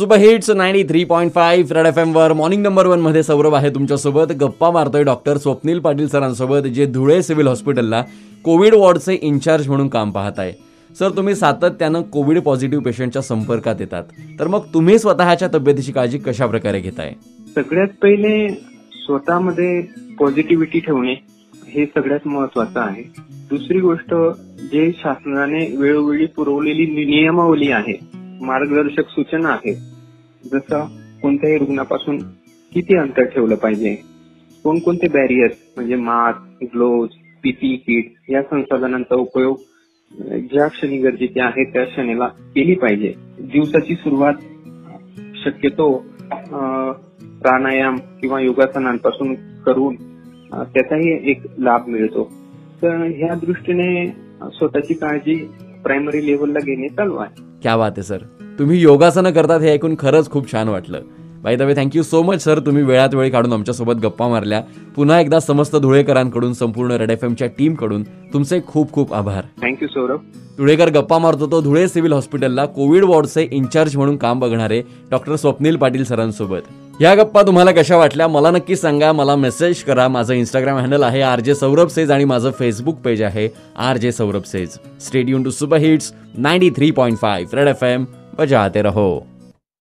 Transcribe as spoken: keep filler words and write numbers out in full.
Super hits ninety three point five red FM वर morning number one मध्ये सौरभ आहे तुमच्यासोबत. गप्पा मारतोय डॉक्टर स्वप्निल पाटील सरांसोबत, जे धुळे सिव्हिल हॉस्पिटलला कोविड वॉर्डचे इंचार्ज म्हणून काम पाहत आहे. सर, तुम्ही सातत्यानं कोविड पॉझिटिव्ह पेशंटच्या संपर्कात येतात, तर मग तुम्ही स्वतःच्या तब्येतीची काळजी कशा प्रकारे घेताय? सगळ्यात पहिले स्वतःमध्ये पॉझिटिव्हिटी ठेवणे हे सगळ्यात महत्वाचं आहे. दुसरी गोष्ट, जे शासनाने वेळोवेळी पुरवलेली नियमावली आहे, मार्गदर्शक सूचना आहे, जसं कोणत्याही रुग्णापासून किती अंतर ठेवलं पाहिजे, कोणकोणते बॅरियर्स म्हणजे मास्क, ग्लोव्ज, पीपीई किट या संसाधनांचा उपयोग ज्या क्षणी गरजेचे आहे त्या क्षणीला केली पाहिजे. दिवसाची सुरुवात शक्यतो प्राणायाम किंवा योगासनांपासून करून त्याचाही एक लाभ मिळतो. तर ह्या दृष्टीने स्वतःची काळजी प्रायमरी लेव्हलला घेणे चालू आहे. क्या बात आहे सर, तुम्ही योगासनं करतात हे ऐकून खरंच खूप छान वाटलं. By the way, thank you so much sir, तुम्ही वेळात वेळी काढून आमच्यासोबत गप्पा मारल्या. पुन्हा एकदा समस्त धुळेकरांकडून, संपूर्ण रेड एफ एमच्या टीमकडून तुमचे खूप खूप आभार. थँक्यू सौरभ. धुळेकर गप्पा मारतो तो धुळे सिव्हिल हॉस्पिटलला कोविड वॉर्डचे इंचार्ज म्हणून काम बघणारे डॉक्टर स्वप्निल पाटील सरांसोबत. या गप्पा तुम्हाला कशा वाटल्या मला नक्की सांगा, मला मेसेज करा. माझं इंस्टाग्राम हँडल आहे आरजे सौरभ सेज आणि माझं फेसबुक पेज आहे आरजे सौरभ सेज. Stay tune to super hits ninety three point five red F M, बजाते रहो.